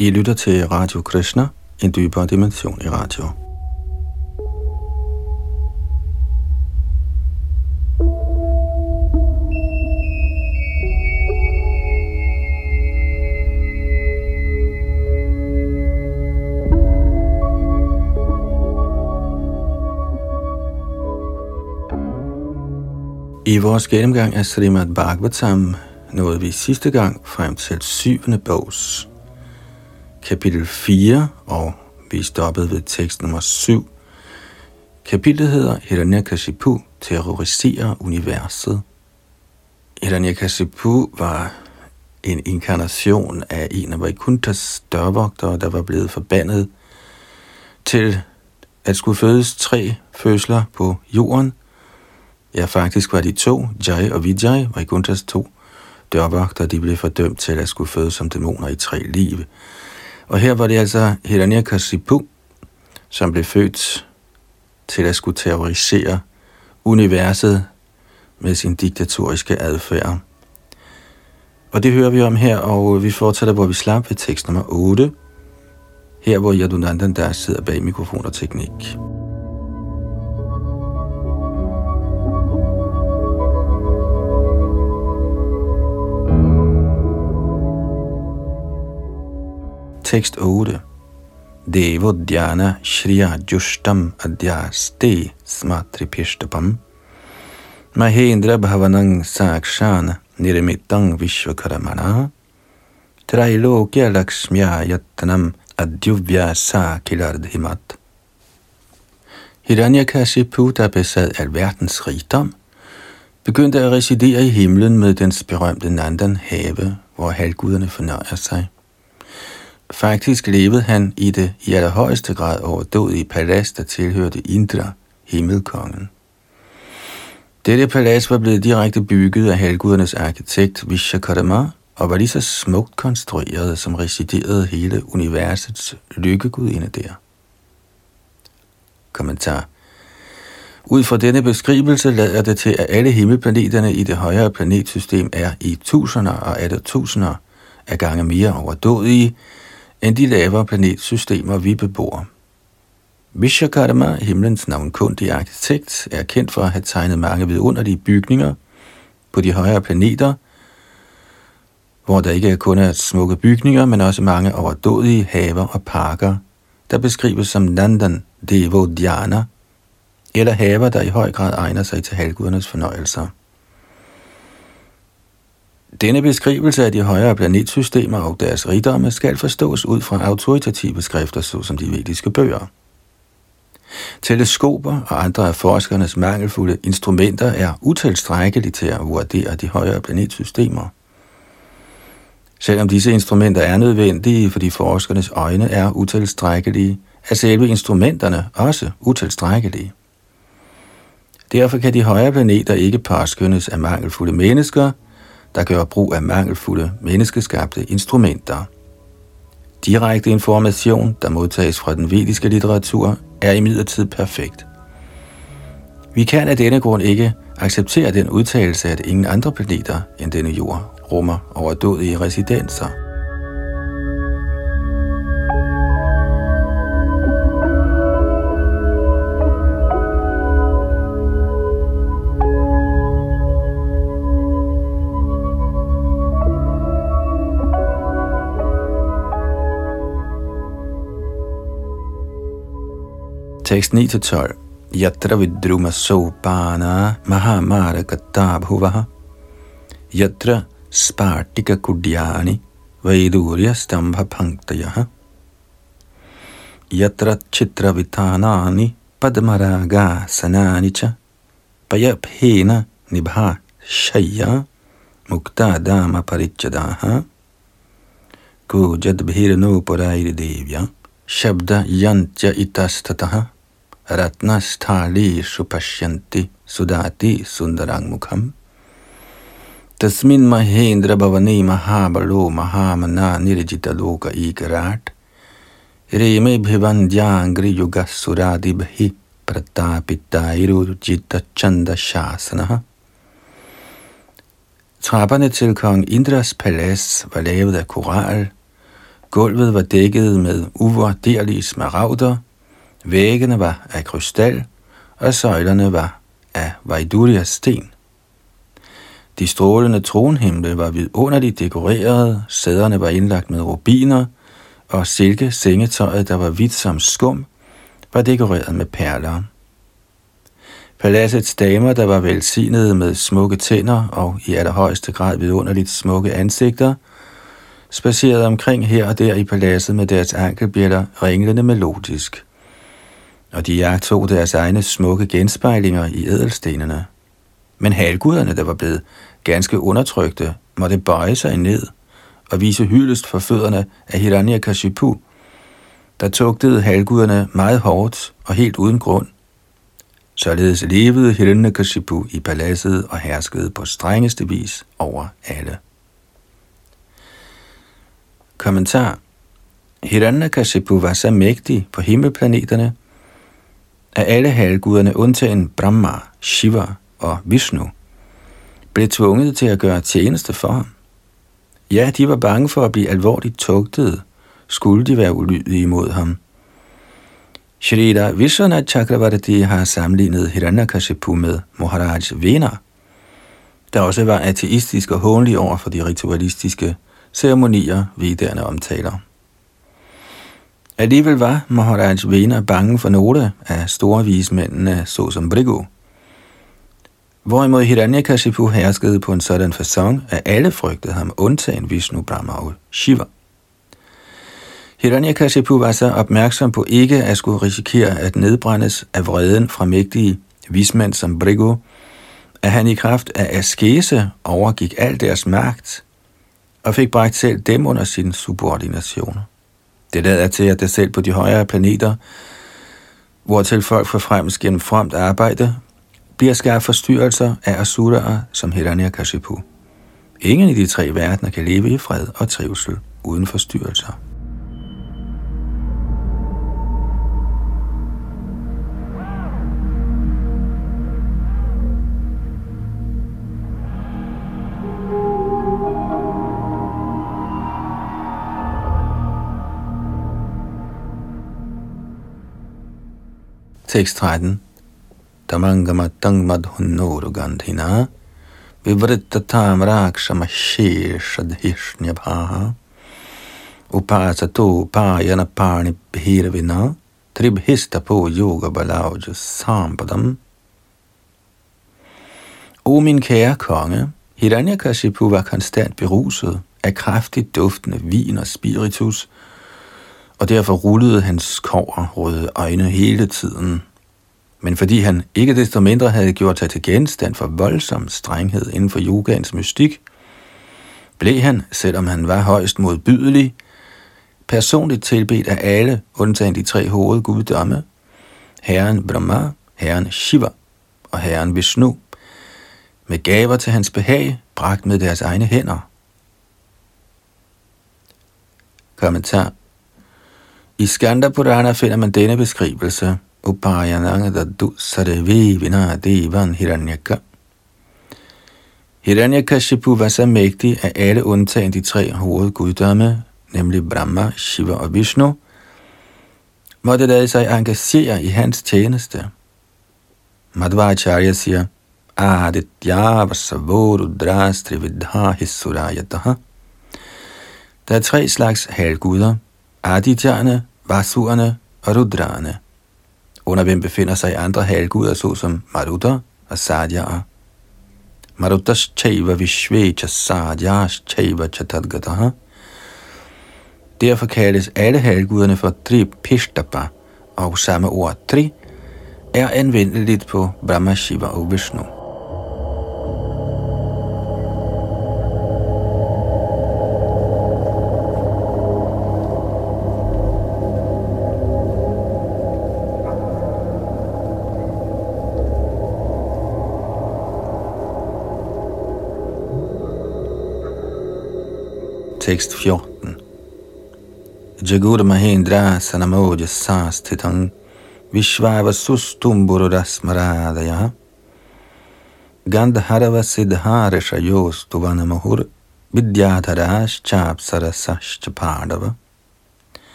I lytter til Radio Krishna, en dybere dimension i radio. I vores gennemgang af Srimad Bhagavatam nåede vi sidste gang frem til 7. bogs kapitel 4, og vi stoppede ved tekst nummer 7. Kapitlet hedder Hiranyakashipu terroriserer universet. Hiranyakashipu var en inkarnation af en af Vaikuṇthas størvogtere, der var blevet forbandet til at skulle fødes 3 fødsler på jorden. Ja, faktisk var de 2, Jai og Vijai, Vaikuṇthas 2 dørvogtere, de blev fordømt til at skulle fødes som dæmoner i 3 liv. Og her var det altså Hiranyakashipu, som blev født til at skulle terrorisere universet med sin diktatoriske adfærd. Og det hører vi om her, og vi fortsætter, hvor vi slap ved tekst nummer 8. Her, hvor Nandan der sidder bag mikrofon og teknik. Tekst 8. Devo dhyana shriya jushtam adhyaste sma tripiṣṭapam Mahendra bhavanang sakshan nirmitang viśvakarmā trailokya lakṣmya yattanam adhyuvya sakilardhimat. Hiranyakashipu, der besad al verdens rigdom, begyndte at residere i himlen med dens berømte Nandan have, hvor halvguderne fornøjer sig. Faktisk levede han i det i allerhøjeste grad overdådige palads, der tilhørte Indra, himmelkongen. Dette palads var blevet direkte bygget af halvgudernes arkitekt Viśvakarmā og var lige så smukt konstrueret, som residerede hele universets lykkegudinde der. Kommentar. Ud fra denne beskrivelse lader det til, at alle himmelplaneterne i det højere planetsystem er i tusinder og atter tusinder af gange mere overdådige, end de lavere planetsystemer, vi beboer. Viśvakarmā, himlens navnkundige arkitekt, er kendt for at have tegnet mange vidunderlige bygninger på de højere planeter, hvor der ikke kun er smukke bygninger, men også mange overdådige haver og parker, der beskrives som Nandan Devodhyana, eller haver, der i høj grad egner sig til halvgudernes fornøjelser. Denne beskrivelse af de højere planetsystemer og deres rigdomme skal forstås ud fra autoritative skrifter, såsom de vediske bøger. Teleskoper og andre af forskernes mangelfulde instrumenter er utilstrækkelige til at vurdere de højere planetsystemer. Selvom disse instrumenter er nødvendige, fordi forskernes øjne er utilstrækkelige, er selve instrumenterne også utilstrækkelige. Derfor kan de højere planeter ikke påskyndes af mangelfulde mennesker, der gør brug af mangelfulde menneskeskabte instrumenter. Direkte information, der modtages fra den vediske litteratur, er imidlertid perfekt. Vi kan af denne grund ikke acceptere den udtalelse, at ingen andre planeter end denne jord rummer overdådige residenser. Tekst 9-12. Yatra vidruma sopana mahamara katabhuvaha yatra spartika kudyani vaiḍūrya stambha panktayaha yatra chitra vitanani padmaraga sanani cha payabhena nibha shayya muktadama parichadaha kujadbhiranu purairi devya shabda yantya itastataha Ratnasthali supashyanti sudati sundarang mukham Tasmin mahendra bhavani mahabalo mahamana nirjita loka ikarat Reme bhivandyangri yuga suradibhi pratapitairu jita chanda shasanaha. Trapperne til kong Indras palads var lavet af koral, Gulvet var dækket med uvurderlige smaragder, væggene var af krystal, og søjlerne var af Vaidurias sten. De strålende tronhimle var vidunderligt dekorerede, sæderne var indlagt med rubiner, og silkesengetøjet, der var hvidt som skum, var dekoreret med perler. Paladsets damer, der var velsignede med smukke tænder og i allerhøjeste grad vidunderligt smukke ansigter, spacerede omkring her og der i paladset med deres ankelbjælder ringlende melodisk, og de jagtog deres egne smukke genspejlinger i ædelstenene. Men halvguderne, der var blevet ganske undertrykte, måtte bøje sig ned og vise hyldest for fødderne af Hiranyakashipu, der tugtede halvguderne meget hårdt og helt uden grund. Således levede Hiranyakashipu i paladset og herskede på strengeste vis over alle. Kommentar. Hiranyakashipu var så mægtig på himmelplaneterne, at alle halvguderne undtagen Brahma, Shiva og Vishnu blev tvunget til at gøre tjeneste for ham. Ja, de var bange for at blive alvorligt tugtede, skulle de være ulydige imod ham. Shrita Vishwana Chakravarti har sammenlignet Hiranyakashipu med Maharaj Vener, der også var ateistisk og hånlig over for de ritualistiske ceremonier, vedderne omtaler. Alligevel var Maharaj Vener bange for nogle af store vismændene, såsom Bhṛgu. Hvorimod Hiranyakashipu herskede på en sådan facon, at alle frygtede ham, undtagen Vishnu, Brahma og Shiva. Hiranyakashipu var så opmærksom på ikke at skulle risikere at nedbrændes af vreden fra mægtige vismænd som Bhṛgu, at han i kraft af askese overgik al deres magt og fik bragt selv dem under sin subordination. Det lader til, at det selv på de højere planeter, hvortil folk forfremmes gennem fromt arbejde, bliver skabt forstyrrelser af asuraer som Hiranyakashipu. Ingen i de tre verdener kan leve i fred og trivsel uden forstyrrelser. Tekst 13. Tamangamatang madhunnoru gandhina vivrittatam rakshamasheshadhishnyapaha upasato payana parnibhirvina tribhistapo yoga balauja sampadam. O min kære konge, Hiranyakashipu var konstant beruset af kraftigt duftende vin og spiritus, og derfor rullede hans kobberrøde øjne hele tiden. Men fordi han ikke desto mindre havde gjort sig til genstand for voldsom strenghed inden for yogans mystik, blev han, selvom han var højst modbydelig, personligt tilbedt af alle, undtagen de tre hovedguddomme, herren Brahma, herren Shiva og herren Vishnu, med gaver til hans behag, bragt med deres egne hænder. Kommentar. I Skandapurana finder man denne beskrivelse. Hiranyakashipu var så mægtig, at alle undtagen de tre hovedguddomme, nemlig Brahma, Shiva og Vishnu, måtte lade sig engagere i hans tjeneste. Madhvacharya siger, Aditya vasavo Rudra strividha hisurayataha. Der er tre slags halvguder, Adityane, Vasurane og Rudrane, under hvem befinder sig andre halvguder, såsom Maruddha og Sādhya. Maruddhas chaiva vishvecha sādhyas chaiva chatadgataha. Derfor kaldes alle halvguderne for Tripiṣṭapa, og samme ord tri er anvendeligt på Brahma, Shiva og Vishnu. Tekst 14. Jagur Mahendra sanamoja sastitang vishvava sustumburu rasmaradaya gandharava siddhara shayos tuvanamahur vidyadharash chapsarasashchapadava.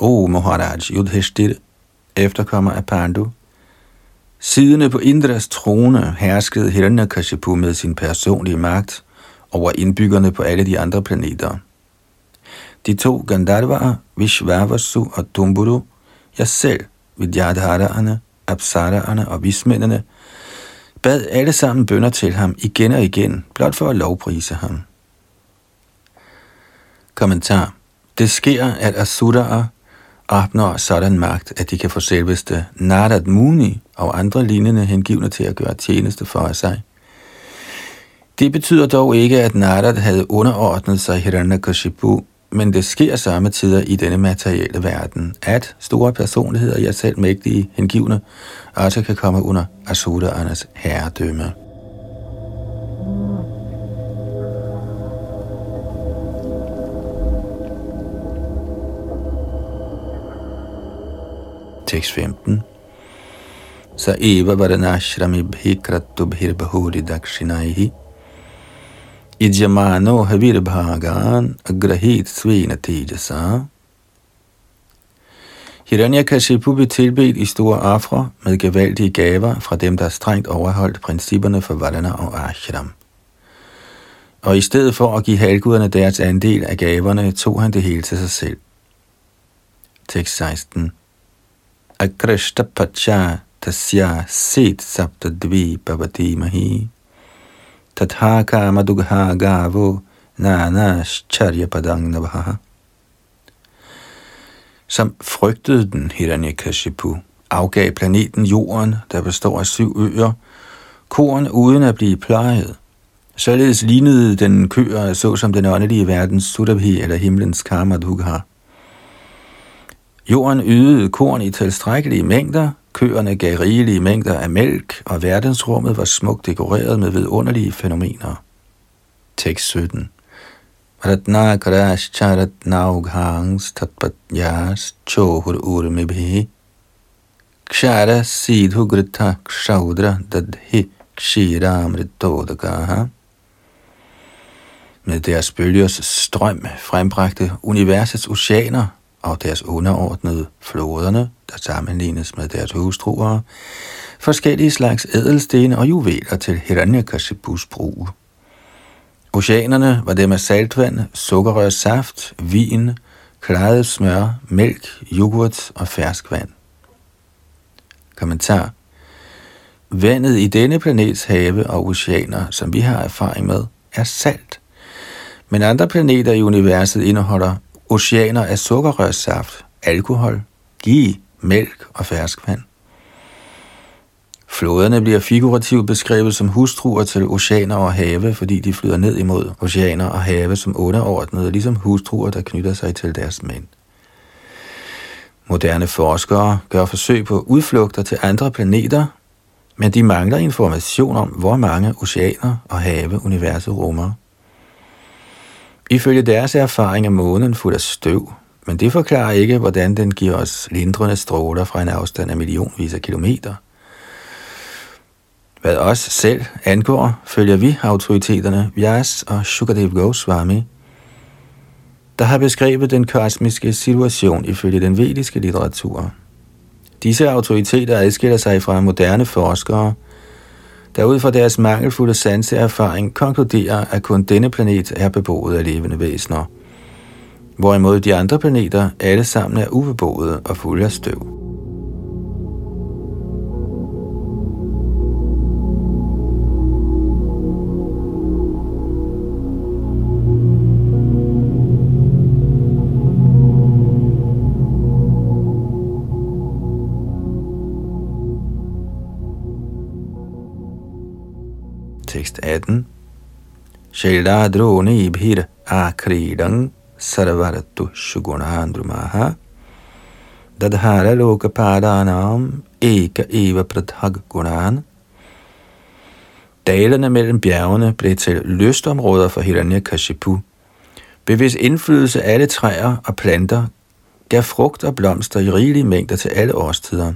O Maharaj Yudhiṣṭhira, efterkommer af Pandu. Siddende på Indras trone herskede Hiranyakashipu med sin personlige magt over indbyggerne på alle de andre planeter. De to Gandharvaer, Vishvavasu og Dumburu, jeg selv, Vidyadharerne, Apsaraerne og vismændene, bad alle sammen bønner til ham igen og igen, blot for at lovprise ham. Kommentar. Det sker, at Asuraer opnår sådan magt, at de kan få selveste Nārada Muni og andre lignende hengivne til at gøre tjeneste for sig. Det betyder dog ikke, at Nārada havde underordnet sig Hiranyakashipu, men det sker samme tider i denne materielle verden, at store personligheder, jeg selv mægtige hengivne, også kan komme under Asuraernes herredømme. Tekst 15. Sa eva varanashrami bhikratu bhirbahuri dakshinaihi idjamano havirbhagan agrahit svina tejasa. Hiranyakashipu blev tilbedt i store ofre med gevaldige gaver fra dem, der strengt overholdt principperne for varana og ashram. Og i stedet for at give halvguderne deres andel af gaverne, tog han det hele til sig selv. Tekst 16. Akrishta pacha tasya set saptadvi bhavatimahi tathaka madugha gavo nanas charyapadang navaha. Som frygtede den Hiranyakashipu, afgav planeten jorden, der består af 7 øer, korn uden at blive plejet. Således lignede den køer, såsom den åndelige verdens Sudabhi eller himlens Kamadugha. Jorden ydede korn i tilstrækkelige mængder, køerne gav rigelige mængder af mælk, og verdensrummet var smukt dekoreret med vidunderlige fænomener. Tekst 17. Med deres bølgers strøm frembragte universets oceaner og deres underordnede floderne, der sammenlignes med deres hustruer, forskellige slags ædelstene og juveler til Hiranyakashipus brug. Oceanerne var dem af saltvand, sukkerrørssaft, vin, klaret smør, mælk, yoghurt og ferskvand. Kommentar. Vandet i denne planets have og oceaner, som vi har erfaring med, er salt. Men andre planeter i universet indeholder oceaner af sukkerrørssaft, alkohol, ghee, mælk og ferskvand. Floderne bliver figurativt beskrevet som hustruer til oceaner og have, fordi de flyder ned imod oceaner og have som underordnede, ligesom hustruer, der knytter sig til deres mænd. Moderne forskere gør forsøg på udflugter til andre planeter, men de mangler information om, hvor mange oceaner og have universet rummer. Ifølge deres erfaring er månen fuld af støv, men det forklarer ikke, hvordan den giver os lindrende stråler fra en afstand af millionvis af kilometer. Hvad os selv angår, følger vi autoriteterne Vyas og Shukadev Goswami, der har beskrevet den kosmiske situation ifølge den vediske litteratur. Disse autoriteter adskiller sig fra moderne forskere, der ud fra deres mangelfulde sanseerfaring konkluderer, at kun denne planet er beboet af levende væsener, hvorimod de andre planeter alle sammen er ubeboede og fulde af støv. Tekst 18. Shela droni bhir akridang sarvaratu shugunandrumaha dadhara lokapadanam eka eva prathag gunan. Dalerne mellem bjergene blev til lystområder for Hiranyakashipu. Bevidst indflydelse af alle træer og planter gav frugt og blomster i rigelige mængder til alle årstider.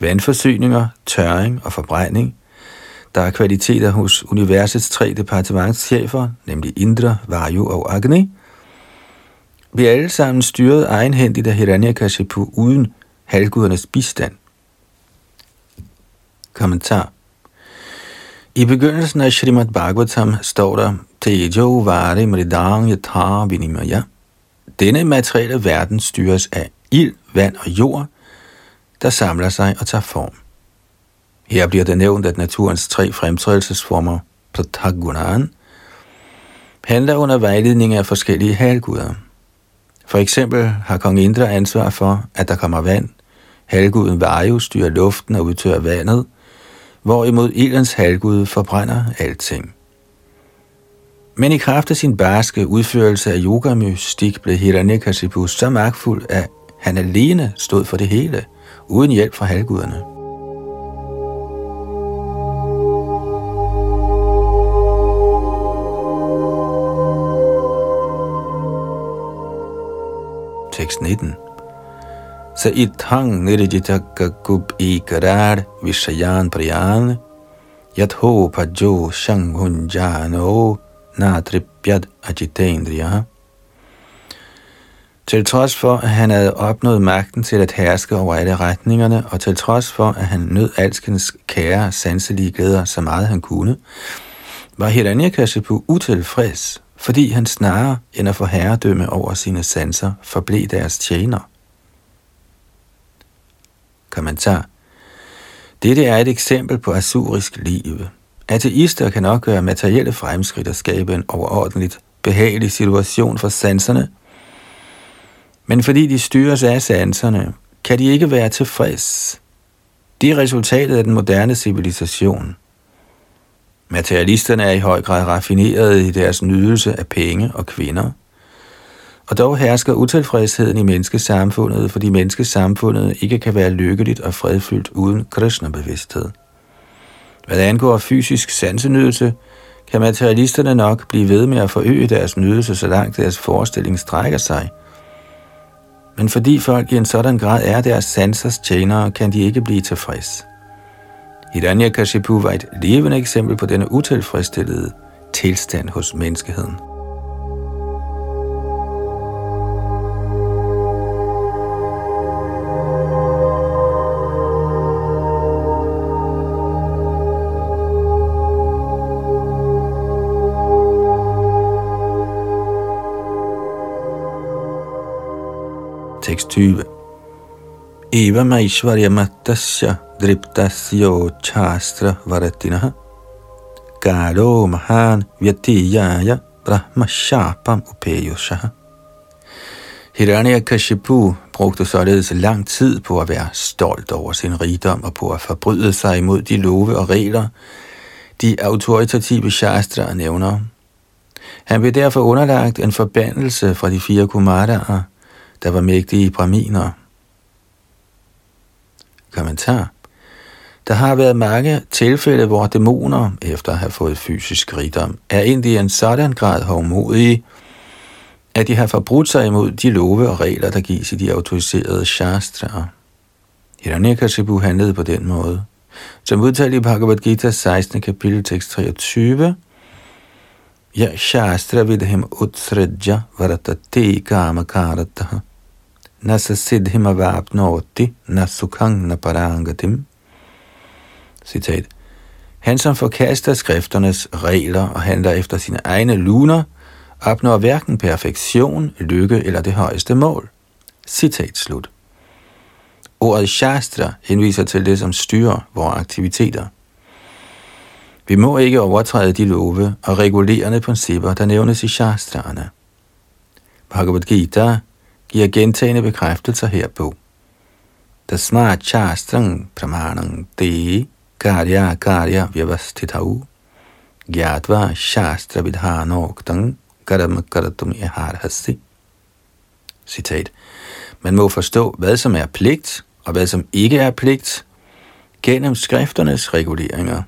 Vandforsyninger, tørring og forbrænding, der er kvaliteter hos universets 3 departementschefer, nemlig Indra, Vayu og Agni, Vi er alle sammen styret egenhændigt af Hiranyakashipu uden halvgudernes bistand. Kommentar. I begyndelsen af Srimad Bhagavatam står der Tejo Vare Mridang Yatha Vinimaya. Denne materielle verden styres af ild, vand og jord, der samler sig og tager form. Her bliver det nævnt, at naturens tre fremtrædelsesformer, Prathagunaen, handler under vejledning af forskellige halvguder. For eksempel har kong Indra ansvar for, at der kommer vand. Halvguden Vayu styrer luften og udtørrer vandet, hvorimod ildens halvgud forbrænder alting. Men i kraft af sin barske udførelse af yogamystik blev Hiranyakashipu så magtfuld, at han alene stod for det hele, uden hjælp fra halvguderne. Tekst 19. Så ithang nirjitakakub ikarar vishayan priyan yatho pajo shanghunjano natripyad ajitendriya. Til trods for, at han havde opnået magten til at herske over alle retningerne, og til trods for, at han nød alskens kære sanselige glæder så meget han kunne, var Hiranyakashipu utilfreds, fordi han snarere end at få herredømme over sine sanser forblev deres tjener. Kommentar. Dette er et eksempel på asurisk liv. Ateister kan nok gøre materielle fremskridt og skabe en overordentligt behagelig situation for sanserne, men fordi de styres af sanserne, kan de ikke være tilfreds. Det er resultatet af den moderne civilisation. Materialisterne er i høj grad raffinerede i deres nydelse af penge og kvinder, og dog hersker utilfredsheden i menneskesamfundet, fordi menneskesamfundet ikke kan være lykkeligt og fredfyldt uden Krishna-bevidsthed. Hvad angår fysisk sansenydelse, kan materialisterne nok blive ved med at forøge deres nydelse, så langt deres forestilling strækker sig. Men fordi folk i en sådan grad er deres sansers tjenere, kan de ikke blive tilfreds. Hiranyakashipu var et levende eksempel på denne utilfredsstillede tilstand hos menneskeheden. Tekst 20. Eva Maishvarya Mattasya Driptasyo Shastra Varatinaha Garo Mahan Vyatiyaya Brahmashapam Upeyushaha. Hiranyakashipu brugte således lang tid på at være stolt over sin rigdom og på at forbryde sig imod de love og regler, de autoritative shastraer nævner. Han blev derfor underlagt en forbandelse fra de fire kumaraer, der var mægtige brahminer. Kommentar. Der har været mange tilfælde, hvor dæmoner, efter at have fået fysisk rigdom, er egentlig i en sådan grad hovmodige, at de har forbrudt sig imod de love og regler, der gives i de autoriserede shastraer. Hiranyakashipu handlede på den måde. Som udtalt i Bhagavad Gita 16. kapitel tekst 23, Ja, Shastra vidhem utsredja varatate kamakarataha nasasidhima vapnoti nasukang naparangatim. Citat. Han, som forkaster skrifternes regler og handler efter sine egne luner, opnår hverken perfektion, lykke eller det højeste mål. Citat slut. Ordet Shastra henviser til det, som styrer vores aktiviteter. Vi må ikke overtræde de love og regulerende principper, der nævnes i shastraerne. Bhagavad Gita giver gentagne bekræftelser herpå. Tasmat shastrang pramanang te karya karya vyavasthitau gyatva shastra vidhanoktam karma karatum iharhasi. Citat. Man må forstå, hvad som er pligt og hvad som ikke er pligt gennem skrifternes reguleringer.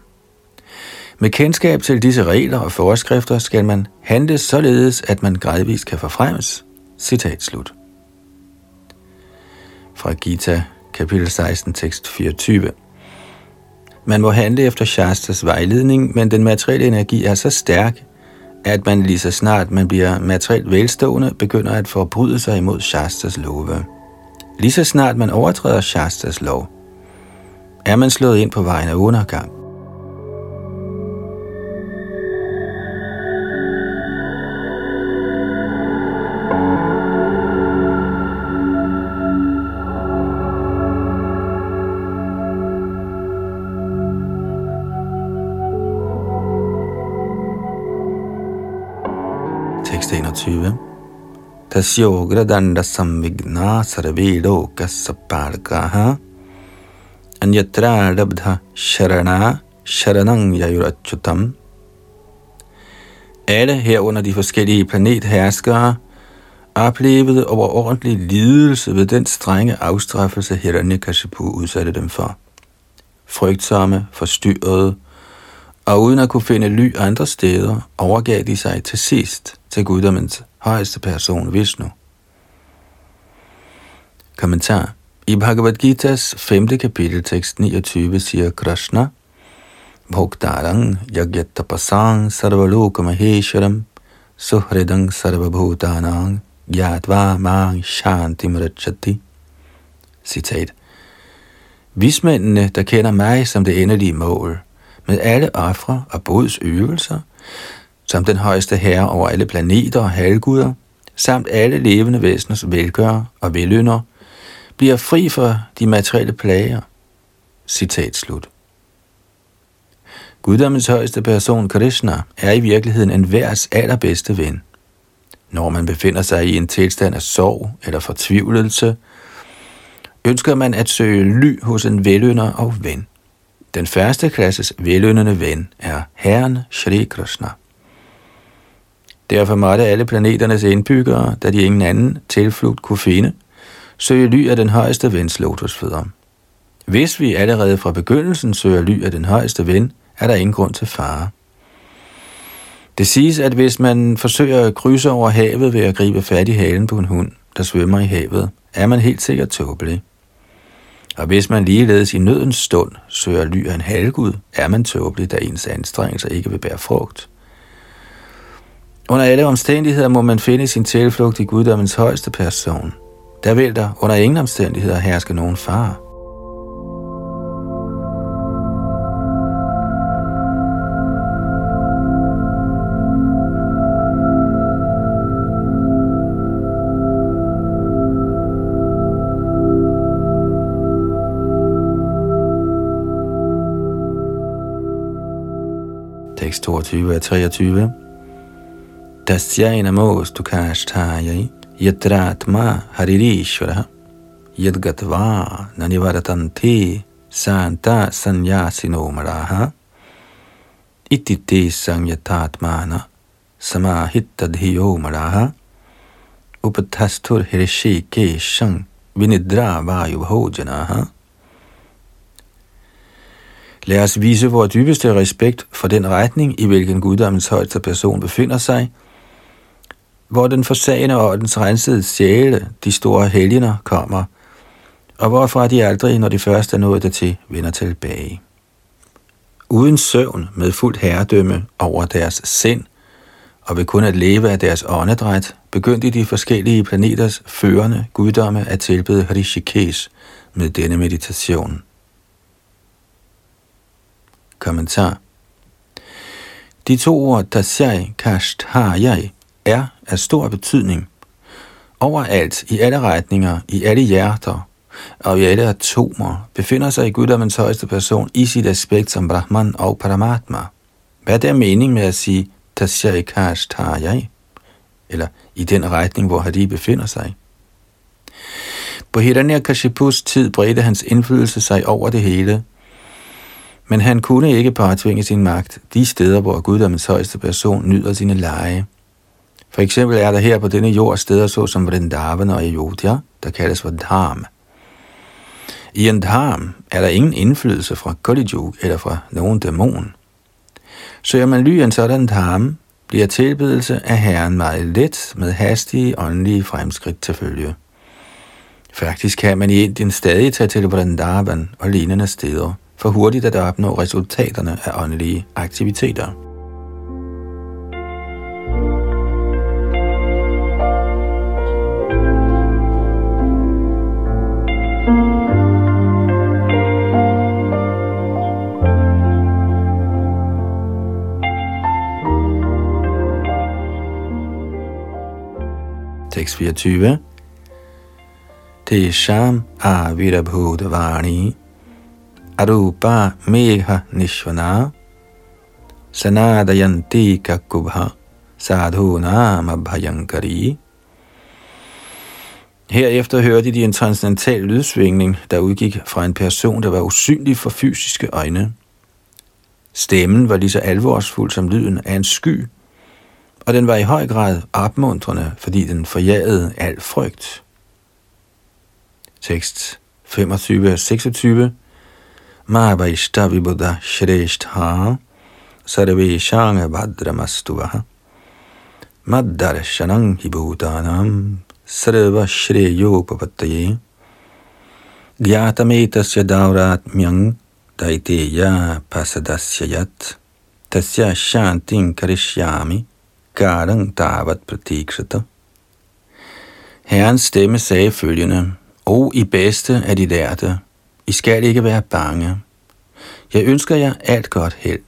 Med kendskab til disse regler og forskrifter skal man handle således, at man gradvist kan forfremmes. Citat slut. Fra Gita, kapitel 16, tekst 24. Man må handle efter Shastras vejledning, men den materielle energi er så stærk, at man lige så snart man bliver materielt velstående, begynder at forbryde sig imod Shastras love. Lige så snart man overtræder Shastras lov, er man slået ind på vejen af undergang. Tekst 21. Tasyogradanda samvigna sarveloka sapargaha anyatra rabdha sharana sharanang yayurachutam. Alle herunder de forskellige planetherskere oplevede overordentlig lidelse ved den strenge afstraffelse Hiranyakashipu udsatte dem for. Frygtsomme, forstyrrede og uden at kunne finde ly andre steder, overgav de sig til sidst til guddommens højeste person, Vishnu. Kommentar. I Bhagavad Gitas 5. kapitel, tekst 29, siger Krishna, Bhoktarang yagyatapasang sarvalokamahesharam suhridang sarvabhutanang yatva mang shantim rachati. Citat. Vismændene, der kender mig som det endelige mål, med alle ofre og bods øvelser, som den højeste herre over alle planeter og halvguder, samt alle levende væseners velgører og velynder, bliver fri for de materielle plager. Citat slut. Guddommens højeste person, Krishna, er i virkeligheden enhvers allerbedste ven. Når man befinder sig i en tilstand af sorg eller fortvivlelse, ønsker man at søge ly hos en velynder og ven. Den første klasses velyndende ven er Herren Shri Krishna. Derfor måtte alle planeternes indbyggere, da de ingen anden tilflugt kunne finde, søge ly af den højeste vens lotusfødder. Hvis vi allerede fra begyndelsen søger ly af den højeste ven, er der ingen grund til fare. Det siges, at hvis man forsøger at krydse over havet ved at gribe fat i halen på en hund, der svømmer i havet, er man helt sikkert tåbelig. Og hvis man ligeledes i nødens stund søger ly af en halvgud, er man tåbelig, da ens anstrengelser ikke vil bære frugt. Under alle omstændigheder må man finde sin tilflugt i guddommens højeste person. Der vil der under ingen omstændigheder herske nogen fare. Tekst 22 og 23. Tasya namos tukashthaya yatratma haririshvara yadgatva nanivaratanti santa sannyasinomaraha itite sangyatatmana samahittadhiyomaraha upathastur hirishikeshang vinidra vayubhojanaha. Lad os vise vores dybeste respekt for den retning, i hvilken guddommens højeste person befinder sig, hvor den forsagende og dens rensede sjæle, de store helgener, kommer, og hvorfra de aldrig, når de først er nået dertil, vender tilbage. Uden søvn, med fuldt herredømme over deres sind, og ved kun at leve af deres åndedræt, begyndte de forskellige planeters førende guddomme at tilbede Hrishikesh med denne meditation. Kommentar. De to ord, Tasyai Kasthayai, er af stor betydning. Overalt, i alle retninger, i alle hjerter og i alle atomer, befinder sig guddommens højeste person i sit aspekt som Brahman og Paramatma. Hvad er meningen med at sige Tasyai Kasthayai? Eller i den retning, hvor Hari befinder sig. På Hiranyakashipus tid bredte hans indflydelse sig over det hele, men han kunne ikke påtvinge sin magt de steder, hvor guddommens højeste person nyder sine lege. For eksempel er der her på denne jord steder såsom Vrindavan og Ayodhya, der kaldes for Dham. I en Dham er der ingen indflydelse fra Kali-yuga eller fra nogen dæmon. Søger man ly en sådan Dham, bliver tilbedelse af Herren meget let med hastige åndelige fremskridt til følge. Faktisk kan man i Indien stadig tage til Vrindavan og lignende steder, for hurtigt at opnå resultaterne af åndelige aktiviteter. 6:24. Tesham avirabhudvāṇī arūpa meha nishvana sanādayanti kakubha sadhunam abhayankari. Herefter hørte de en transcendental lydsvingning, der udgik fra en person, der var usynlig for fysiske øjne. Stemmen var lige så alvorsfuld som lyden af en sky, og den var i høj grad opmuntrende, fordi den forjagede al frygt. Tekst 25-26. Mahavaishta vibudha shreshtha sarveshanga badramastuvaha maddarshanang hibhutanam sarva shreyopapattaye gyatametasya dauratmyang daiteya pasadasyayat tasya shantin karishyami karang tavat pratikshata. Herrens stemme sagde følgende: O I bedste af de lærte, I skal ikke være bange. Jeg ønsker jer alt godt held.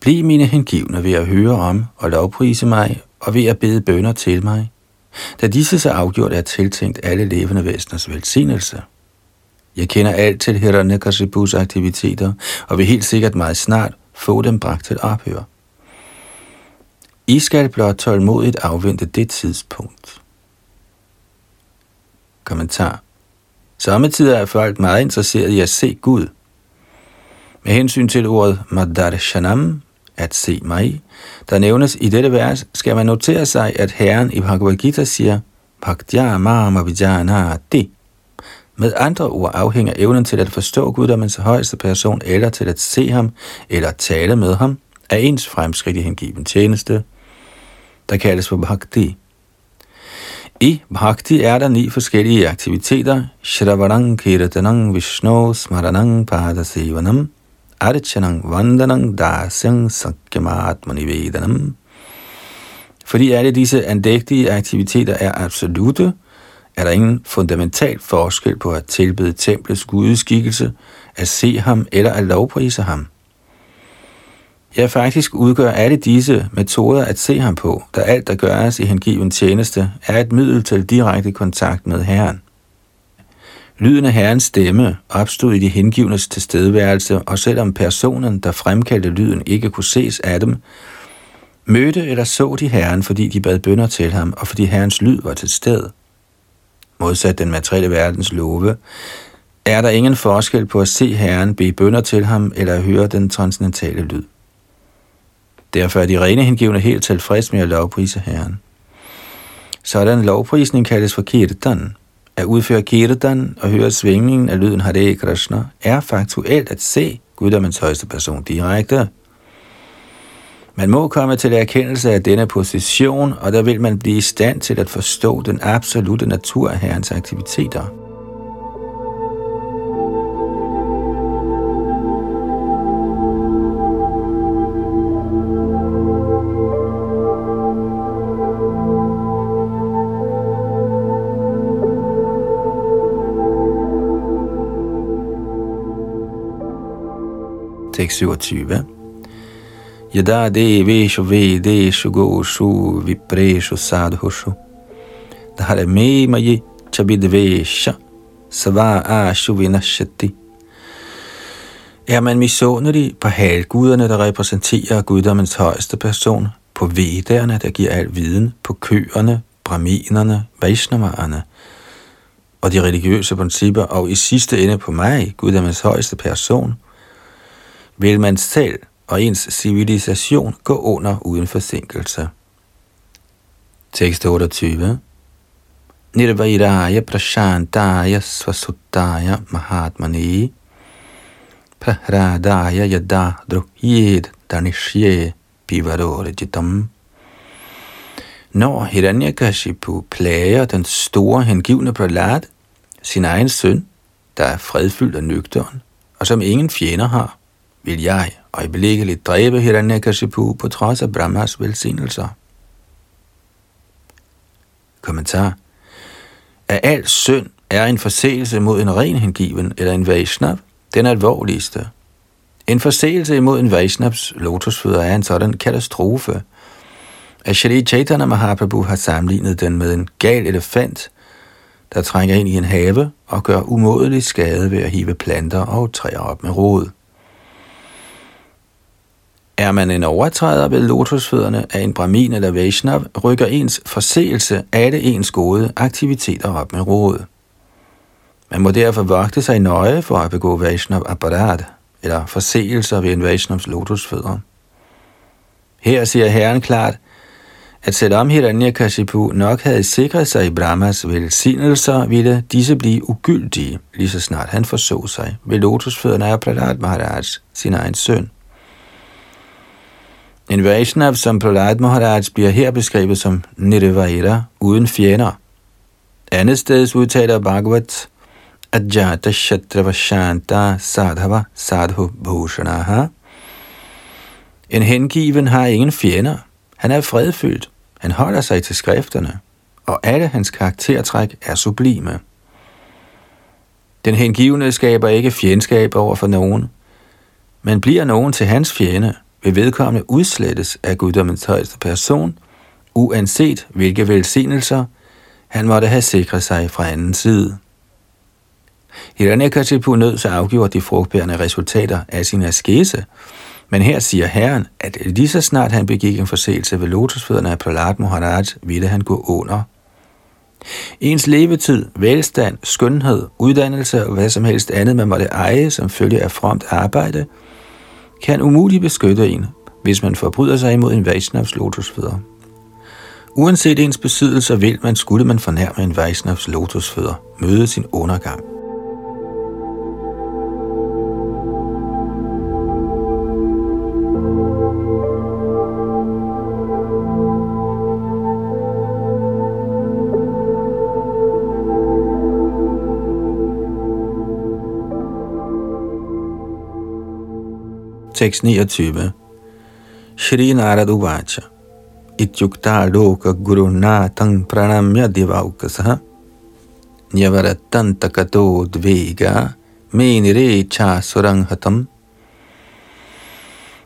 Bliv mine hengivne ved at høre om og lovprise mig og ved at bede bønner til mig, da disse så afgjort er tiltænkt alle levende væseners velsignelse. Jeg kender alt til Hiranyakashipus aktiviteter og vil helt sikkert meget snart få dem bragt til ophør. I skal blot tålmodigt afvente det tidspunkt. Kommentar. Sommetider er folk meget interesseret i at se Gud. Med hensyn til ordet maddarshanam, at se mig, der nævnes i dette vers, skal man notere sig, at Herren i Bhagavad Gita siger, med andre ord afhænger evnen til at forstå Guddommens højeste person, eller til at se ham, eller tale med ham, af ens fremskridt i hengiven tjeneste, der kaldes for bhakti. I bhakti er der 9 forskellige aktiviteter, shravanang, kirtanang, vishnu, smaranang, padasevanam, archanang, vandanang, dasyang, sakyamatmanivedanam. Fordi alle disse andægtige aktiviteter er absolute, er der ingen fundamental forskel på at tilbede templets gudeskikkelse, at se ham eller at lovprise ham. Ja, faktisk udgør alle disse metoder at se ham på, da alt, der gøres i hengiven tjeneste, er et middel til direkte kontakt med Herren. Lyden af Herrens stemme opstod i de hengivnes tilstedeværelse, og selvom personen, der fremkaldte lyden, ikke kunne ses af dem, mødte eller så de Herren, fordi de bad bønner til ham, og fordi Herrens lyd var til stede. Modsat den materielle verdens love, er der ingen forskel på at se Herren, bede bønner til ham eller at høre den transcendentale lyd. Derfor er de rene hengivne helt tilfreds med at lovprise Herren. Sådan lovprisning kaldes for kirtan. At udføre kirtan og høre svingningen af lyden Hare Krishna er faktuelt at se Guddommens højeste person direkte. Man må komme til erkendelse af denne position, og der vil man blive i stand til at forstå den absolute natur af Herrens aktiviteter. Tekst 27. Yada deveshu vedeshu goshu vipreshu sadhushu dharme mayi chabidvesha savaashu vinashati. Er man misundelig på halvguderne, der repræsenterer guddommens højeste person, på vederne, der giver al viden, på køerne, brahminerne, vaishnavaerne og de religiøse principper, og i sidste ende på mig, guddommens højeste person, vil man selv og ens civilisation gå under uden forsinkelse. Tekst 28. Nirvairaya prashantaya svasuttaya mahatmane prahradaya yadadruhyed danishye pivarorejitam. Når Hiranyakashipu plager den store hengivne Prahlāda, sin egen søn, der er fredfyldt og nøgtern, og som ingen fjender har, vil jeg øjeblikkeligt dræbe Hiranyakashipu på trods af Brahmas velsignelser. Kommentar. At al synd er en forseelse mod en ren hengiven eller en Vaishnav, den alvorligste. En forseelse imod en Vaishnavs lotusfødder er en sådan katastrofe, at Shri Caitanya Mahāprabhu har sammenlignet den med en gal elefant, der trænger ind i en have og gør umådelig skade ved at hive planter og træer op med rod. Er man en overtræder ved lotusfødderne af en brahmin eller vaishnav, rykker ens forseelse af det ens gode aktiviteter op med rod. Man må derfor vogte sig nøje for at begå vaishnav aparad, eller forseelser ved en vaishnavs lotusfødder. Her siger Herren klart, at selvom Hiranyakashipu nok havde sikret sig i Brahmas velsignelser, ville disse blive ugyldige, lige så snart han forså sig ved lotusfødderne af Prahlāda Mahārāja, sin egen søn. En Vaishnav som Prahlāda Mahārāja bliver her beskrevet som nirvaira, uden fjender. Andet steds udtaler Bhagavat, Ajata Shatrava Shanta Sadhava Sadhu Bhushanaha. En hengiven har ingen fjender. Han er fredfyldt. Han holder sig til skrifterne, og alle hans karaktertræk er sublime. Den hengivne skaber ikke fjendskab over for nogen, men bliver nogen til hans fjende, vil vedkommende udslettes af guddommens højeste person, uanset hvilke velsignelser han måtte have sikret sig fra anden side. Hiranyakashipu nød så afgjort de frugtbærende resultater af sin askese, men her siger Herren, at lige så snart han begik en forseelse ved lotusfødderne af Prahlāda Mahārāja, ville han gå under. Ens levetid, velstand, skønhed, uddannelse og hvad som helst andet, man måtte eje som følge af fromt arbejde, kan umuligt beskytte en, hvis man forbryder sig imod en Vaishnavs lotusfødder. Uanset ens besiddelse vil man, skulle man fornærme en Vaishnavs lotusfødder, møde sin undergang. Tekst 29. Shri Nārada uvaca ityuktā loka gurunatān pranamya divaukasaha nyavaratantakato dvega menire chāsuranghatam.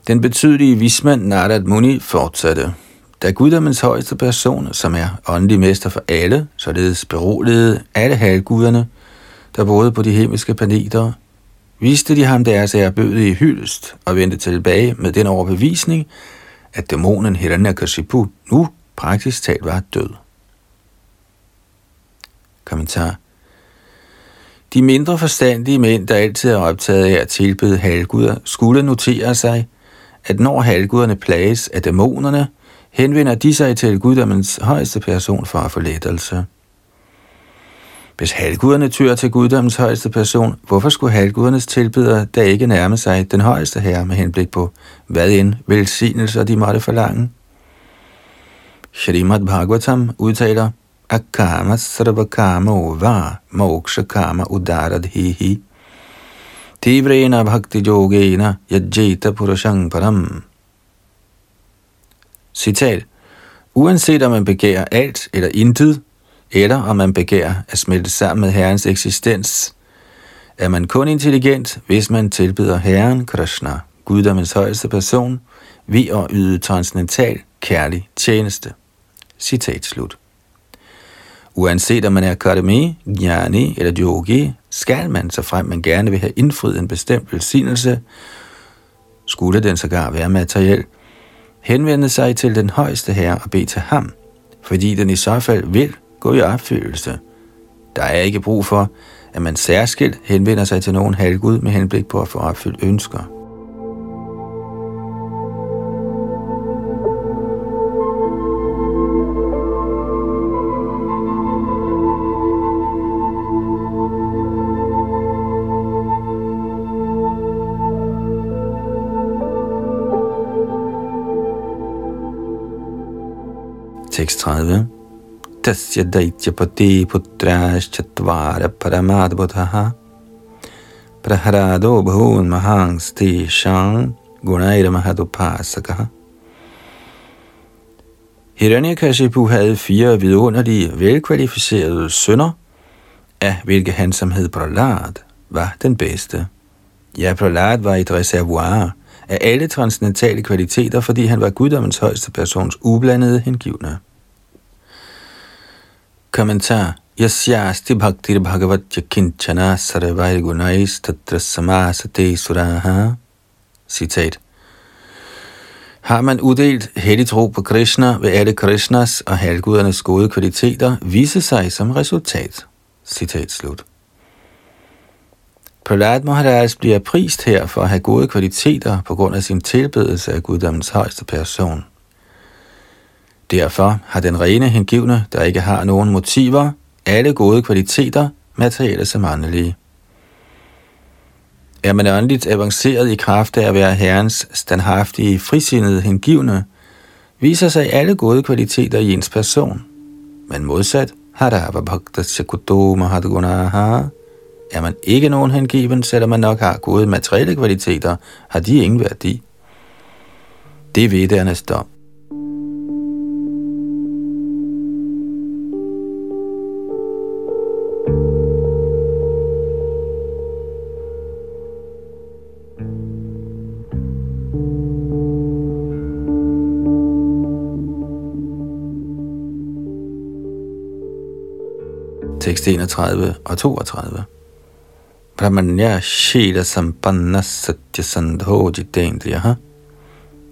Den betydelige vismand Nārada Muni fortsatte: Da guddommens højeste person, som er åndelig mester for alle, således beroligede alle halvguderne, der boede på de himmelske planeter, viste de ham deres ærbødige hyldest og vendte tilbage med den overbevisning, at dæmonen Hiranyakashipu nu praktisk talt var død. Kommentar. De mindre forstandige mænd, der altid er optaget af at tilbede halvguder, skulle notere sig, at når halvguderne plages af dæmonerne, henvender de sig til guddommens højeste person for at få lettelse. Hvis halvguderne tyrer til guddommens højeste person, hvorfor skulle halvgudernes tilbedere da ikke nærme sig den højeste herre med henblik på, hvad end velsignelser de måtte forlange? Srimad Bhagavatam udtaler, Akama sarvakama ova mokshakama udaradhihi tivrena bhakti yogena yajjeta purushang param. Citat: Uanset om man begærer alt eller intet, eller om man begærer at smelte sammen med Herrens eksistens, er man kun intelligent, hvis man tilbyder Herren Krishna, guddommens højeste person, ved at yde transcendental kærlig tjeneste. Citat slut. Uanset om man er karmi, jnani eller yogi, skal man, såfremt man gerne vil have indfriet en bestemt velsignelse, skulle den sågar være materiel, henvende sig til den højeste herre og bede til ham, fordi den i så fald vil gå i opfyldelse. Der er ikke brug for, at man særskilt henvender sig til nogen halvgud med henblik på at få opfyldt ønsker. Tekst 30. Tasya daityapati putrash chatvara paramadbutaha praharado bhun mahangsti shang gunaira mahadupasakaha. Hiranyakashipu havde 4 vidunderlige, velkvalificerede sønner, af hvilke han, som hed Prahlāda, var den bedste. Ja, Prahlāda var et reservoir af alle transcendentale kvaliteter, fordi han var guddommens højeste persons ublandede hengivne. Kommentar: Yasyasti bhaktir bhagavatya kinchana sarvai gunais tatra samasate suraha. Citat: Har man uddelt hellig tro på Krishna, vil alle Krishnas og halvgudernes gode kvaliteter vise sig som resultat. Citat slut. Prahlāda Mahārāja bliver prist her for at have gode kvaliteter på grund af sin tilbedelse af guddommens højeste person. Derfor har den rene hengivne, der ikke har nogen motiver, alle gode kvaliteter, materielle som åndelige. Er man åndeligt avanceret i kraft af at være Herrens standhaftige, frisindede hengivne, viser sig alle gode kvaliteter i ens person. Men modsat, er man ikke nogen hengiven, selvom man nok har gode materielle kvaliteter, har de ingen værdi. Det er vedernes dom. Tekst 31 og 32. Brahmanya shila sampanna satya sandho jitendriyaha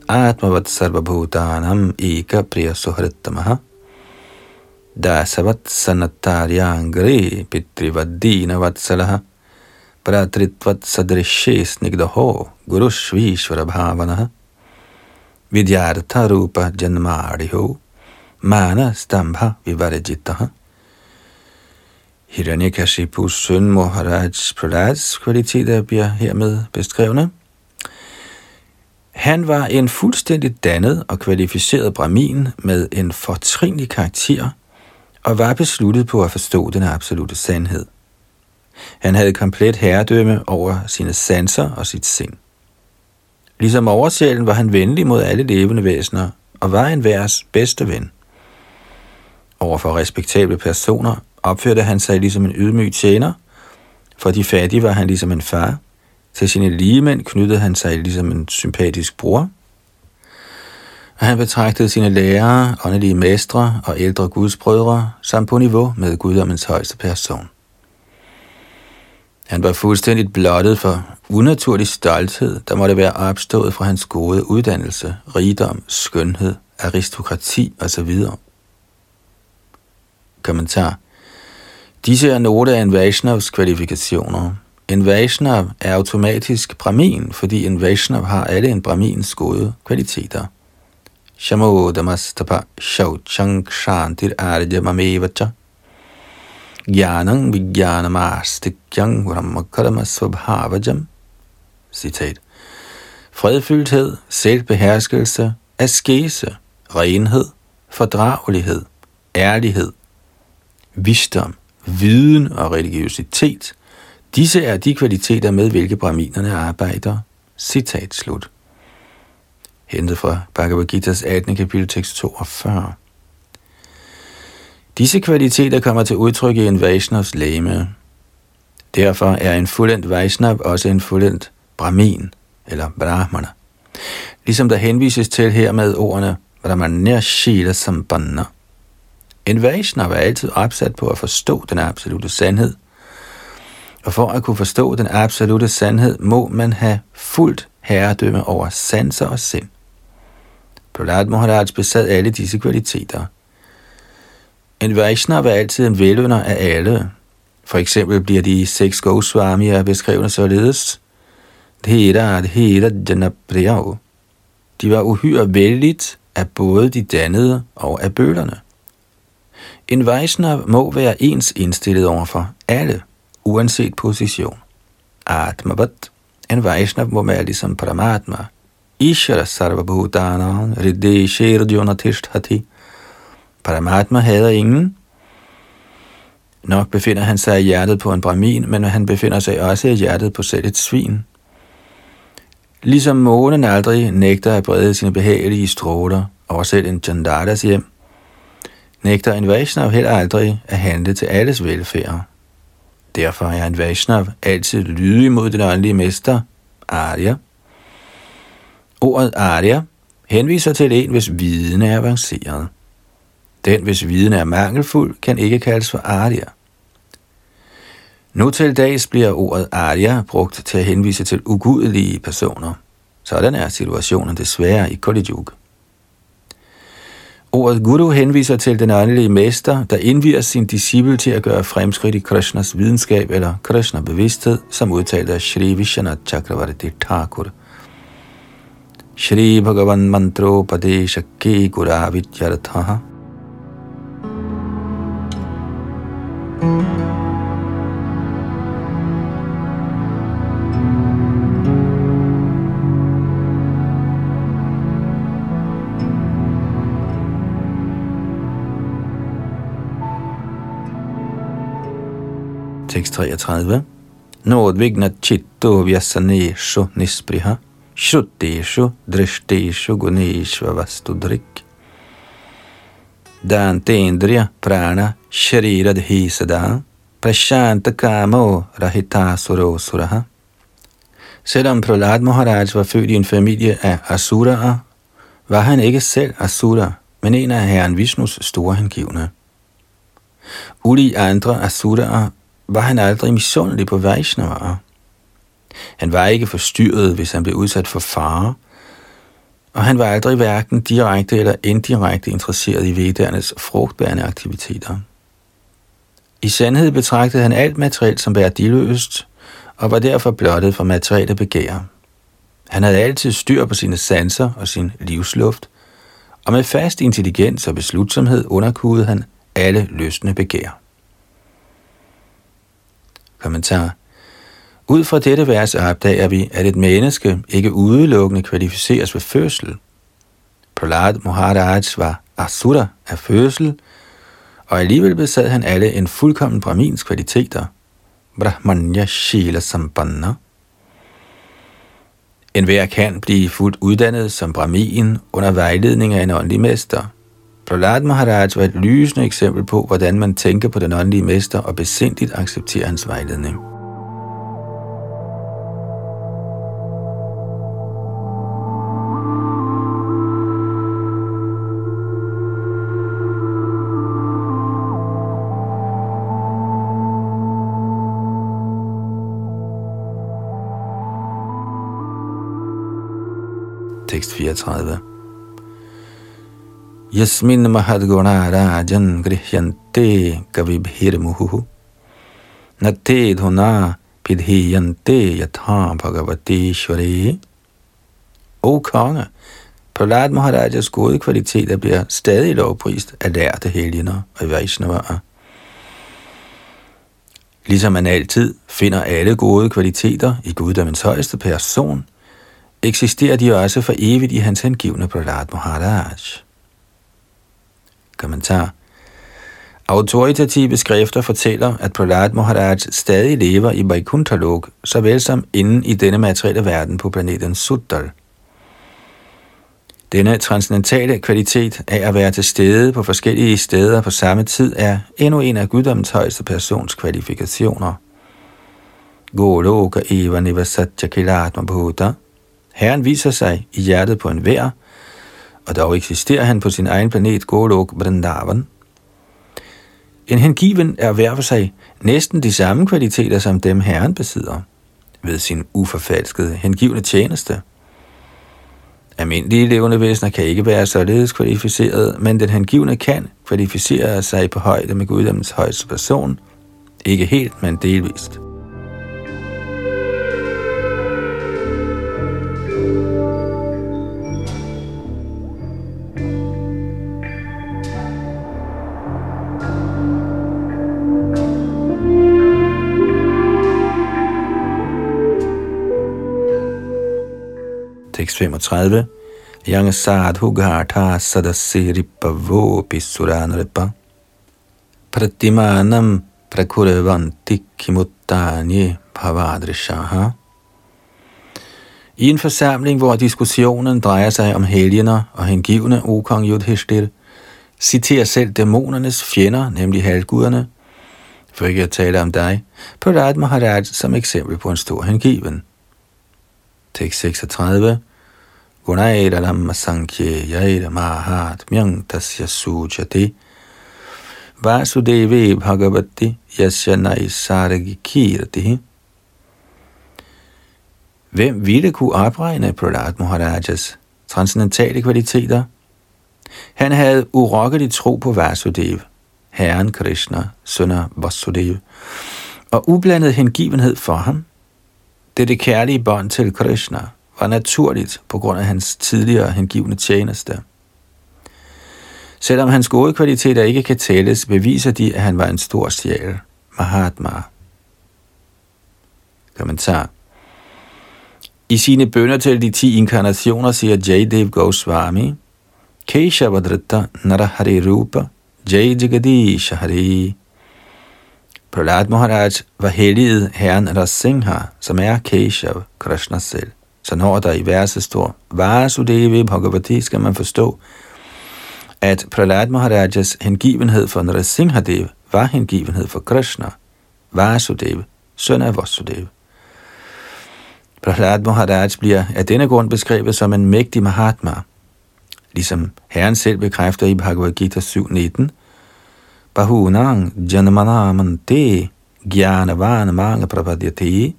atmavat sarvabhutanam eka priya suhrittamaha dasavat sanattaryangre pitrivadina vatsalaha pratritvat sadrishe snigdaho gurushvishvara bhavanaha vidyartha rupa janmariho mana stambha vivarajitaha. Hiranyakashipus søn Maharaj Prahlads kvaliteter bliver hermed beskrevne. Han var en fuldstændig dannet og kvalificeret brahmin med en fortrinlig karakter og var besluttet på at forstå den absolute sandhed. Han havde komplet herredømme over sine sanser og sit sind. Ligesom oversjælen var han venlig mod alle levende væsener og var enhvers bedste ven. Overfor respektable personer opførte han sig ligesom en ydmyg tjener, for de fattige var han ligesom en far, til sine ligemænd knyttede han sig ligesom en sympatisk bror, og han betragtede sine lærere, åndelige mestre og ældre gudsbrødre samt på niveau med guddommens højeste person. Han var fuldstændigt blottet for unaturlig stolthed, der måtte være opstået fra hans gode uddannelse, rigdom, skønhed, aristokrati osv. Kommentar: Disse er note af en Vaishnavs kvalifikationer. En Vaishnav er automatisk brahmin, fordi en Vaishnav har alle en brahmins gode kvaliteter. Shamodamastapa shauchang shantir aryamamevacha gyanang vijyanamastikyang brahmakarmasvabhavajam. Citat: Fredfyldthed, selvbeherskelse, askese, renhed, fordragelighed, ærlighed, visdom, viden og religiøsitet. Disse er de kvaliteter, med hvilke brahminerne arbejder. Citat slut. Hentet fra Bhagavad Gitas 18. kapitel tekst 42. Disse kvaliteter kommer til udtryk i en Vaishnavs legeme. Derfor er en fuldendt Vaishnav også en fuldendt brahmin eller brahmana, ligesom der henvises til her med ordene brahmanya shila sampanna. En Vaishnav er altid opsat på at forstå den absolute sandhed, og for at kunne forstå den absolute sandhed, må man have fuldt herredømme over sanser og sind. Prahlāda Mahārāja besad alle disse kvaliteter. En Vaishnav er altid en velønder af alle. For eksempel bliver de 6 Goswamier beskrevne således: De var uhyre vældigt af både de dannede og af bølerne. En Vaishnav må være ens indstillet overfor alle, uanset position. Atmavat. En Vaishnav må være ligesom Paramatma. Ishara sarvabhutana riddeshirjonatishthati. Paramatma hader ingen. Nok befinder han sig i hjertet på en brahmin, men han befinder sig også i hjertet på selv et svin. Ligesom månen aldrig nægter at brede sine behagelige stråler over selv en chandaras hjem, nægter en Vaishnav heller aldrig at handle til alles velfærd. Derfor er en Vaishnav altid lydig mod den åndelige mester, Arya. Ordet Arya henviser til en, hvis viden er avanceret. Den, hvis viden er mangelfuld, kan ikke kaldes for Arya. Nu til dags bliver ordet Arya brugt til at henvise til ugudelige personer. Sådan er situationen desværre i Kali Yuga. Ordet Guru henviser til den åndelige mester, der indvier sin disciple til at gøre fremskridt i Krishnas videnskab eller Krishna-bevidsthed, som udtalt af Shri Vishwanath Chakravarti Thakur. Shri Bhagavan Mantro Padesha Ke Gura Vidyarthaha. Tekst 33. Nodvigna chitto vyasaneshu nispriha, shuddeshu drishteshu guneshva vastudrik. Dantendriya prana shariradhi sada, prashanta kamo rahitasuro suraha. Selvom Prahlāda Mahārāja var født i en familie af asuraer, var han ikke selv asura, men en af herren Vishnus store hengivne. Ulig andre asuraer var han aldrig misundelig på Vaishnavaer. Han var ikke forstyrret, hvis han blev udsat for fare, og han var aldrig hverken direkte eller indirekte interesseret i vedernes frugtbærende aktiviteter. I sandhed betragtede han alt materiel som værdiløst, og var derfor blottet for materielle begær. Han havde altid styr på sine sanser og sin livsluft, og med fast intelligens og beslutsomhed underkudede han alle lystne begær. Kommentar. Ud fra dette vers opdager vi, at et menneske ikke udelukkende kvalificeres ved fødsel. Prahlāda Mahārāja var asura af fødsel, og alligevel besad han alle en fuldkommen brahmins kvaliteter. Brahmanya shila sampanna. Enhver kan blive fuldt uddannet som brahmin under vejledning af en åndelig mester. Prahlāda Mahārāja var et lysende eksempel på, hvordan man tænker på den åndelige mester og besindigt accepterer hans vejledning. Tekst 34. Yasmin mahadguna rajan grihyante kavibhir muhuhu natte dhuna pidhiyante yatha bhagavati shvare. O konge, Prahlāda Mahārājas gode kvaliteter bliver stadig lovprist af lærte helgener og vaishnavaer. Ligesom man altid finder alle gode kvaliteter i guddommens højeste person, eksisterer de også for evigt i hans hengivne Prahlāda Mahārāja. Kommentar. Autoritative skrifter fortæller, at Prahlāda Mahārāja stadig lever i Vaikuṇṭha-lok, såvel som inden i denne materielle verden på planeten Suddal. Denne transcendentale kvalitet af at være til stede på forskellige steder på samme tid er endnu en af guddommens højeste persons kvalifikationer. Goloka eva nivasatya kilatma bhuta. Herren viser sig i hjertet på enhver, og dog eksisterer han på sin egen planet Golok Vrindavan. En hengiven er hver for sig næsten de samme kvaliteter, som dem Herren besidder, ved sin uforfalskede hengivne tjeneste. Almindelige levende væsener kan ikke være således kvalificeret, men den hengivne kan kvalificere sig på højde med guddommens højeste person, ikke helt, men delvist. Tekst 35. Yang sadhu ghatha sadasiripavo pisuranripa pratimanam prakuravanti kimuttanye bhavadrishaha. I en forsamling, hvor diskussionen drejer sig om helgener og hengivne, o kong Yudhiṣṭhira, citerer selv dæmonernes fjender, nemlig halvguderne, for ikke at tale om dig, Prahlāda Mahārāja som eksempel på en stor hengiven. Tekst 36. Gunaira Dhamma Sankhye Yaira Mahatmyang Tasya Sujati Vāsudeve Bhagavati Yasya Naisaragi Kirati. Hvem ville kunne opregne Prahlāda Mahārājas transcendentale kvaliteter? Han havde urokkelig tro på Vāsudeva, Herren Krishna, søn af Vasudeva, og ublandet hengivenhed for ham. Det kærlige bånd til Krishna var naturligt på grund af hans tidligere hengivne tjeneste. Selvom hans gode kvaliteter ikke kan tælles, beviser de, at han var en stor sjæl, Mahatma. Kommentar. I sine bønner til de 10 inkarnationer siger Jaidev Goswami, Keshavadritta Narahari Rupa Jai Jagadish Hari. Prahlāda Mahārāj var helliget herren Rasingha, som er Keshav, Krishna selv. Så når der i verset står Vāsudeva Bhagavati, skal man forstå, at Prahlāda Mahārājas hengivenhed for Narasinghadev var hengivenhed for Krishna, Vāsudeva, søn af Vasudeva. Prahlāda Mahārāj bliver af denne grund beskrevet som en mægtig Mahatma, ligesom herren selv bekræfter i Bhagavad Gita 7.19, Bahunang Janamanamante Gyanavana Manga Prapadyate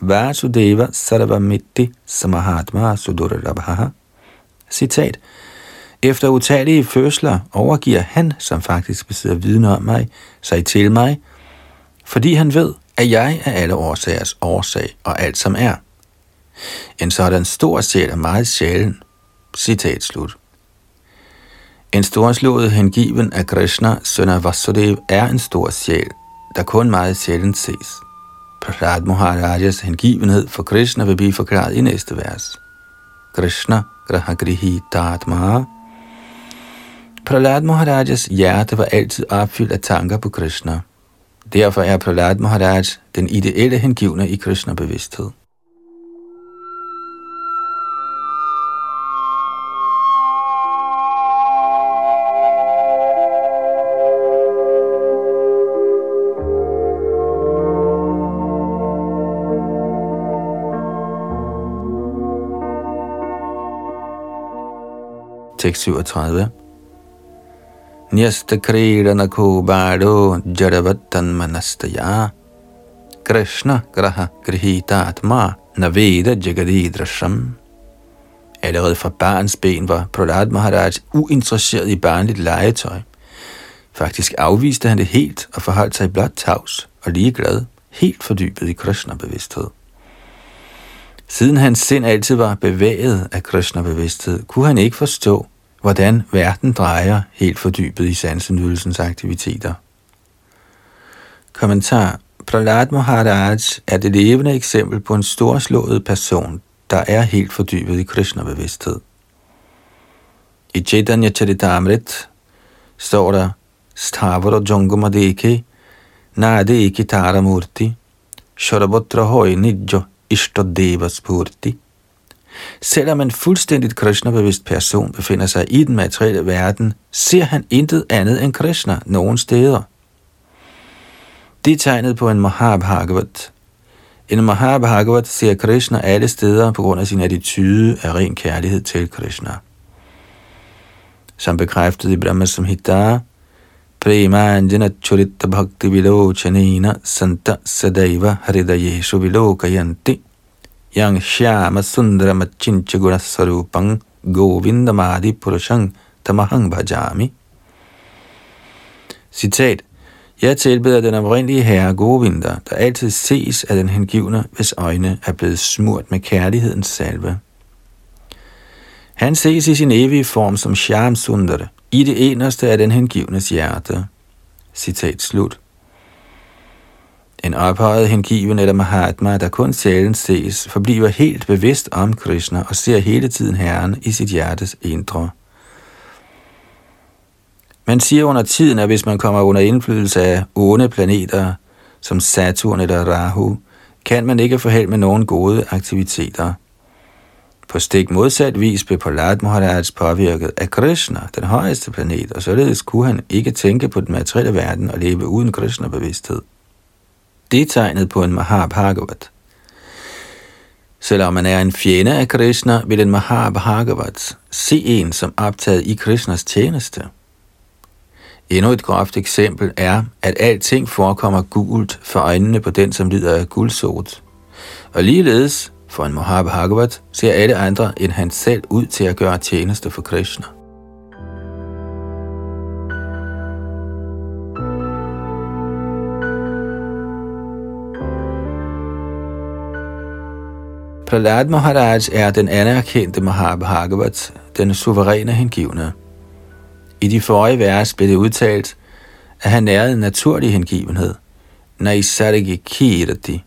Vasudeva Sarvamitti Samahatma Sudurabhaha. Citat. Efter utallige fødsler overgiver han, som faktisk besidder viden om mig, sig til mig, fordi han ved, at jeg er alle årsagers årsag og alt som er. En sådan stor sjæl er meget sjælen. Citat slut. En storslået hengiven af Krishna, søn af Vasudev, er en stor sjæl, der kun meget sjældent ses. Prahlāda Mahārājas hengivenhed for Krishna vil blive forklaret i næste vers. Krishna grahagrihi tatma. Prahlāda Mahārājas hjerte var altid opfyldt af tanker på Krishna. Derfor er Prahlāda Mahārāj den ideelle hengivne i Krishna-bevidsthed. Tekst 37. Nyasta krirana kubado jaravatan manastaya Krishna graha grihita atma naveda jagadidrasham. Allerede fra barns ben var Prahlāda Mahārāj uinteresseret i barnligt legetøj. Faktisk afviste han det helt og forholdt sig blot tavs og ligeglad, helt fordybet i Krishna-bevidsthed. Siden hans sind altid var bevæget af Krishna-bevidsthed, kunne han ikke forstå, hvordan verden drejer, helt fordybet i sansenydelsens aktiviteter. Kommentar. Prahlāda Mahārāj er det levende eksempel på en storslået person, der er helt fordybet i Krishna-bevidsthed. I Caitanya Charitamrit står der Stavara Jungumadeke Nadeke Taramurti Sharabotra Hoi Nidjo Ishtadevas Purti. Selvom en fuldstændigt Krishna-bevidst person befinder sig i den materielle verden, ser han intet andet end Krishna nogen steder. Det er tegnet på en Mahabhagavat. En Mahabhagavat ser Krishna alle steder på grund af sin attitude af ren kærlighed til Krishna. Som bekræftet i Brahma Samhita, Premanjana Churita Bhakti Vilochanena Santa Sadaiva Hridayesu Vilokayanti Yang Shyama Sundarama Chincha Gunasarupang Govindamadi Purushang Tamahang Bhajami. Citat. Jeg tilbeder den oprindelige herre Govinda, der altid ses af den hengivne, hvis øjne er blevet smurt med kærlighedens salve. Han ses i sin evige form som Shyam Sundara, i det eneste af den hengivnes hjerte. Citat slut. En ophøjet hengiven eller Mahatma, der kun sjældent ses, forbliver helt bevidst om Krishna og ser hele tiden Herren i sit hjertes indre. Man siger under tiden, at hvis man kommer under indflydelse af onde planeter, som Saturn eller Rahu, kan man ikke få held med nogen gode aktiviteter. På stik modsat vis blev Prahlāda Mahārāj påvirket af Krishna, den højeste planet, og således kunne han ikke tænke på den materielle verden og leve uden Krishna-bevidsthed. Det er tegnet på en Mahabhagavat. Selvom man er en fjende af Krishna, vil en Mahabhagavat se en som optaget i Krishnas tjeneste. Endnu et groft eksempel er, at alting forekommer gult for øjnene på den, som lider af guldsot. Og ligeledes, for en Mahabhagavat, ser alle andre end han selv ud til at gøre tjeneste for Krishna. Prahlāda Mahārāja er den anerkendte Mahabhagavat, den suveræne hengivne. I de forrige vers blev det udtalt, at han nærede en naturlig hengivenhed, naisargikirti.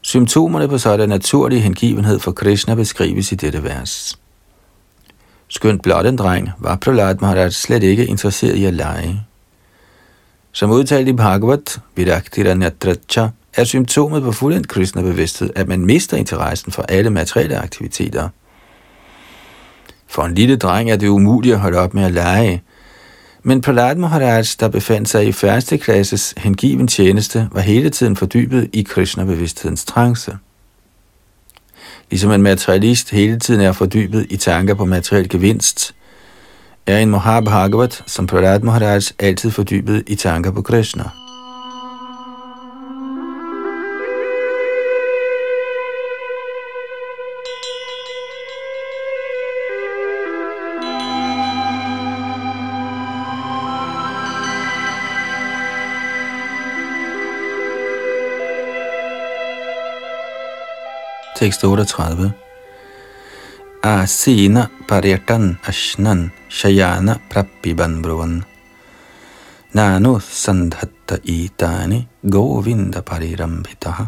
Symptomerne på sådan naturlig hengivenhed for Krishna beskrives i dette vers. Skønt blot en dreng, var Prahlāda Mahārāja slet ikke interesseret i at lege. Som udtalt i Bhagavad, virakti anatracha, er symptomet på fuldendt Krishna-bevidsthed, at man mister interessen for alle materielle aktiviteter. For en lille dreng er det umuligt at holde op med at lege, men Prahlāda Mahārāja, der befandt sig i første klasses hengiven tjeneste, var hele tiden fordybet i Krishna-bevidsthedens trance. Ligesom en materialist hele tiden er fordybet i tanker på materiel gevinst, er en Mahabhagavat som Prahlāda Mahārāja altid fordybet i tanker på Krishna. Tekst 38. Asena paryatan ashnan shayana prapiban bruvan nanu sandhatta itani govinda parirambitaha.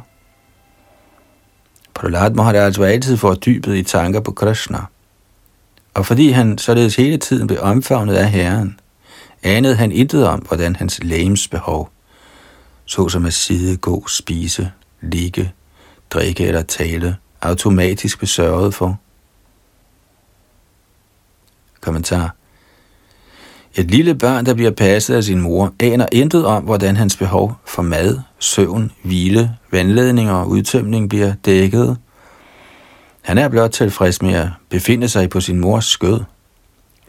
Prahlāda Mahārāja var altid fordybet i tanker på Krishna, og fordi han således hele tiden blev omfavnet af Herren, anede han intet om, hvordan hans legems behov, såsom at sidde, gå, spise, ligge, drikke eller tale, automatisk besørget for. Kommentar. Et lille barn, der bliver passet af sin mor, aner intet om, hvordan hans behov for mad, søvn, hvile, vandledning og udtømning bliver dækket. Han er blot tilfreds med at befinde sig på sin mors skød.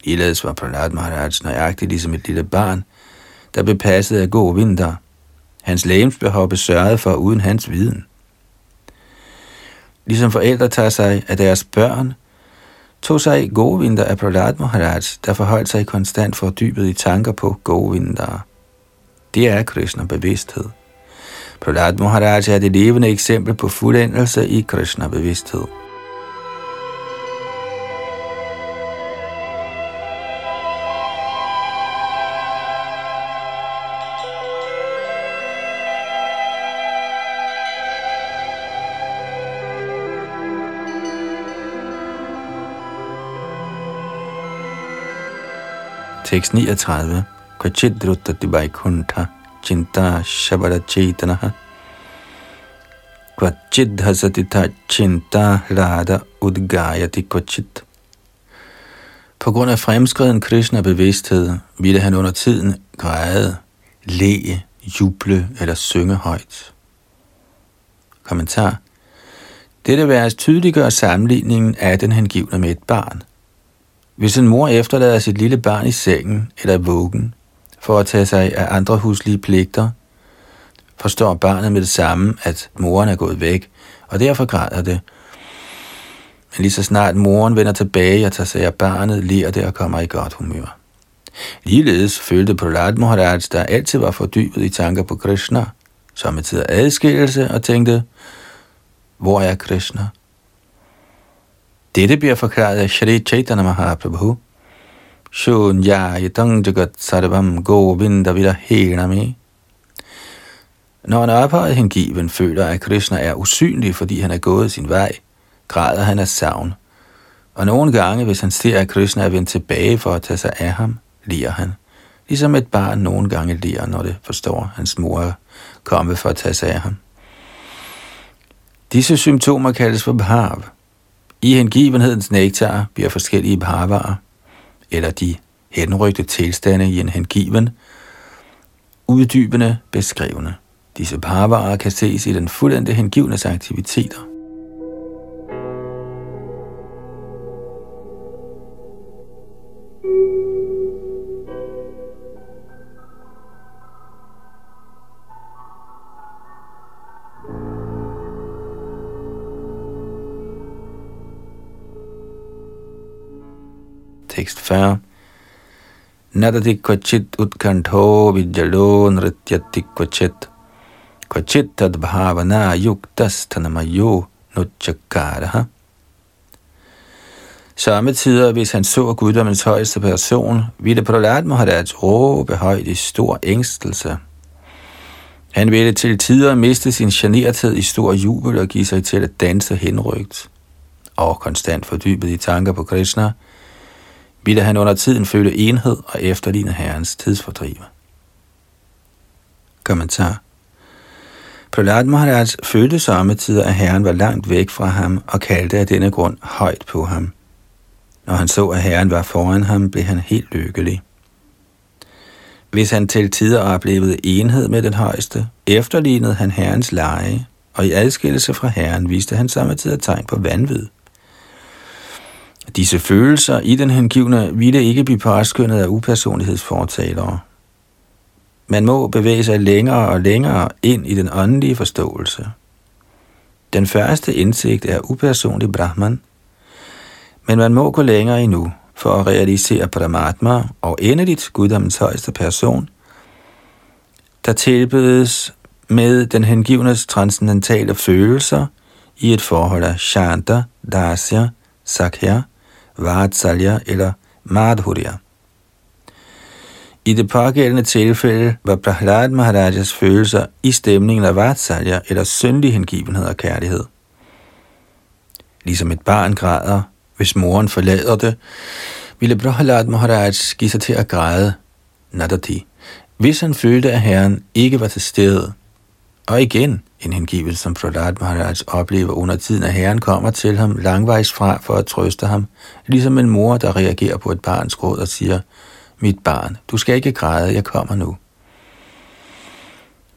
Ligeledes var Prahlāda Mahārāja nøjagtigt ligesom et lille barn, der blev passet af god vinter. Hans legemsbehov besørgede for uden hans viden. Ligesom forældre tager sig af deres børn, tog sig Govinda af Prahlāda Mahārāja, der forholdt sig konstant fordybet i tanker på Govinda. Det er Krishna bevidsthed. Prahlāda Mahārāja er det levende eksempel på fuldendelse i Krishna bevidsthed. Tekst 39. Kvachidrutta di Vaikuṇṭha cinta shabada cetanaha kvachidhasatita cinta hrada udgayati kvachit. På grund af fremskreden Krishna bevidsthed ville han under tiden græde, le, juble eller synge højt. Kommentar. Dette vers tydeliggør sammenligningen af den hengivne med et barn. Hvis en mor efterlader sit lille barn i sengen eller vuggen for at tage sig af andre huslige pligter, forstår barnet med det samme, at moren er gået væk, og derfor græder det. Men lige så snart moren vender tilbage og tager sig af barnet, ler det og kommer i godt humør. Ligeledes følte Prahlāda Mahārāja, der altid var fordybet i tanker på Krishna, som i tid af adskillelse, og tænkte, hvor er Krishna? Dette bliver forklaret af Shri Caitanya Mahāprabhu. Shunyayatam jagat sarvam govinda vidahenami. Når en ophøjet hengiven føler, at Krishna er usynlig, fordi han er gået sin vej, græder han af savn. Og nogle gange, hvis han ser, at Krishna er vendt tilbage for at tage sig af ham, ler han. Ligesom et barn nogle gange ler, når det forstår hans mor er kommet for at tage sig af ham. Disse symptomer kaldes for bhav. I hengivenhedens nektar bliver forskellige bhavaer, eller de henrygte tilstande i en hengiven, uddybende beskrevne. Disse bhavaer kan ses i den fuldendte hengivnes aktiviteter. tekst 40. Nadati kvachit utkantho vijjalo nrityati kvachit. Kvachit tad bhavana yuktas tanamayo nuchakaraha. Sommetider, hvis han så guddommens højeste person, ville Prahlāda Mahārāja råbe højt i stor ængstelse. Han ville til tider miste sin generthed i stor jubel og give sig til at danse henrygt. Og konstant fordybet i tanker på Krishna, ville han under tiden føle enhed og efterligne Herrens tidsfordrive. Kommentar. Prahlāda Mahārāja følte sommetider, at Herren var langt væk fra ham og kaldte af denne grund højt på ham. Når han så, at Herren var foran ham, blev han helt lykkelig. Hvis han til tider oplevede enhed med den højeste, efterlignede han Herrens lege, og i adskillelse fra Herren viste han samtidig tegn på vanvid. Disse følelser i den hengivne ville ikke blive påskyndet af upersonlighedsfortalere. Man må bevæge sig længere og længere ind i den åndelige forståelse. Den første indsigt er upersonlig Brahman, men man må gå længere endnu for at realisere Paramatma og endeligt guddommens højeste person, der tilbedes med den hengivnes transcendentale følelser i et forhold af Shanta, Dasya, Sakya, Vatsalya eller Madhurya. I det pågældende tilfælde var Prahlāda Mahārājas følelser i stemningen af Vatsalya eller syndig hengivenhed og kærlighed. Ligesom et barn græder, hvis moren forlader det, ville Prahlāda Mahārāja give sig til at græde, nadati, hvis han følte, at Herren ikke var til stede. Og igen en hengivelse, som Prahlāda Mahārāja oplever under tiden, at Herren kommer til ham langvejs fra for at trøste ham, ligesom en mor, der reagerer på et barns gråd og siger, mit barn, du skal ikke græde, jeg kommer nu.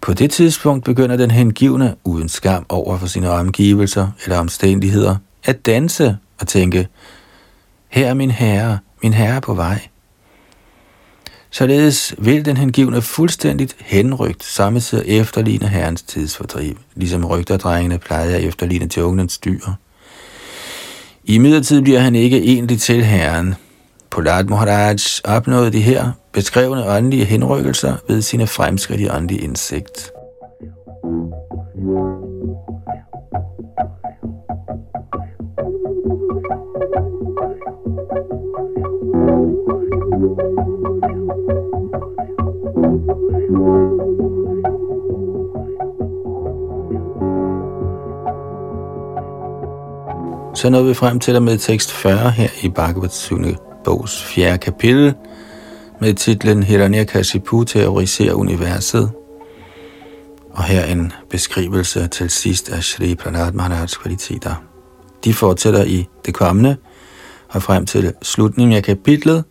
På det tidspunkt begynder den hengivne, uden skam over for sine omgivelser eller omstændigheder, at danse og tænke, her er min herre på vej. Således vil den hengivne fuldstændigt henrygt samtidig efterligne herrens tidsfordriv, ligesom rygterdrengene plejer at efterligne djunglens dyr. I midlertid bliver han ikke egentlig til herren. Prahlāda Mahārāja opnåede de her beskrevne åndelige henrykkelser ved sine fremskridt i åndelig indsigt. Så nåede vi frem til og med tekst 40 her i Bhagavats 7. bogs 4. kapitel med titlen Hiranyakashipu teoriserer universet. Og her en beskrivelse til sidst af Shri Prahlāda Mahārājas kvaliteter. De fortsætter i det kommende og frem til slutningen af kapitlet,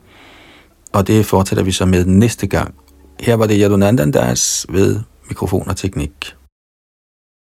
og det fortsætter vi så med næste gang. Her var det Yadunandandas ved mikrofon og teknik.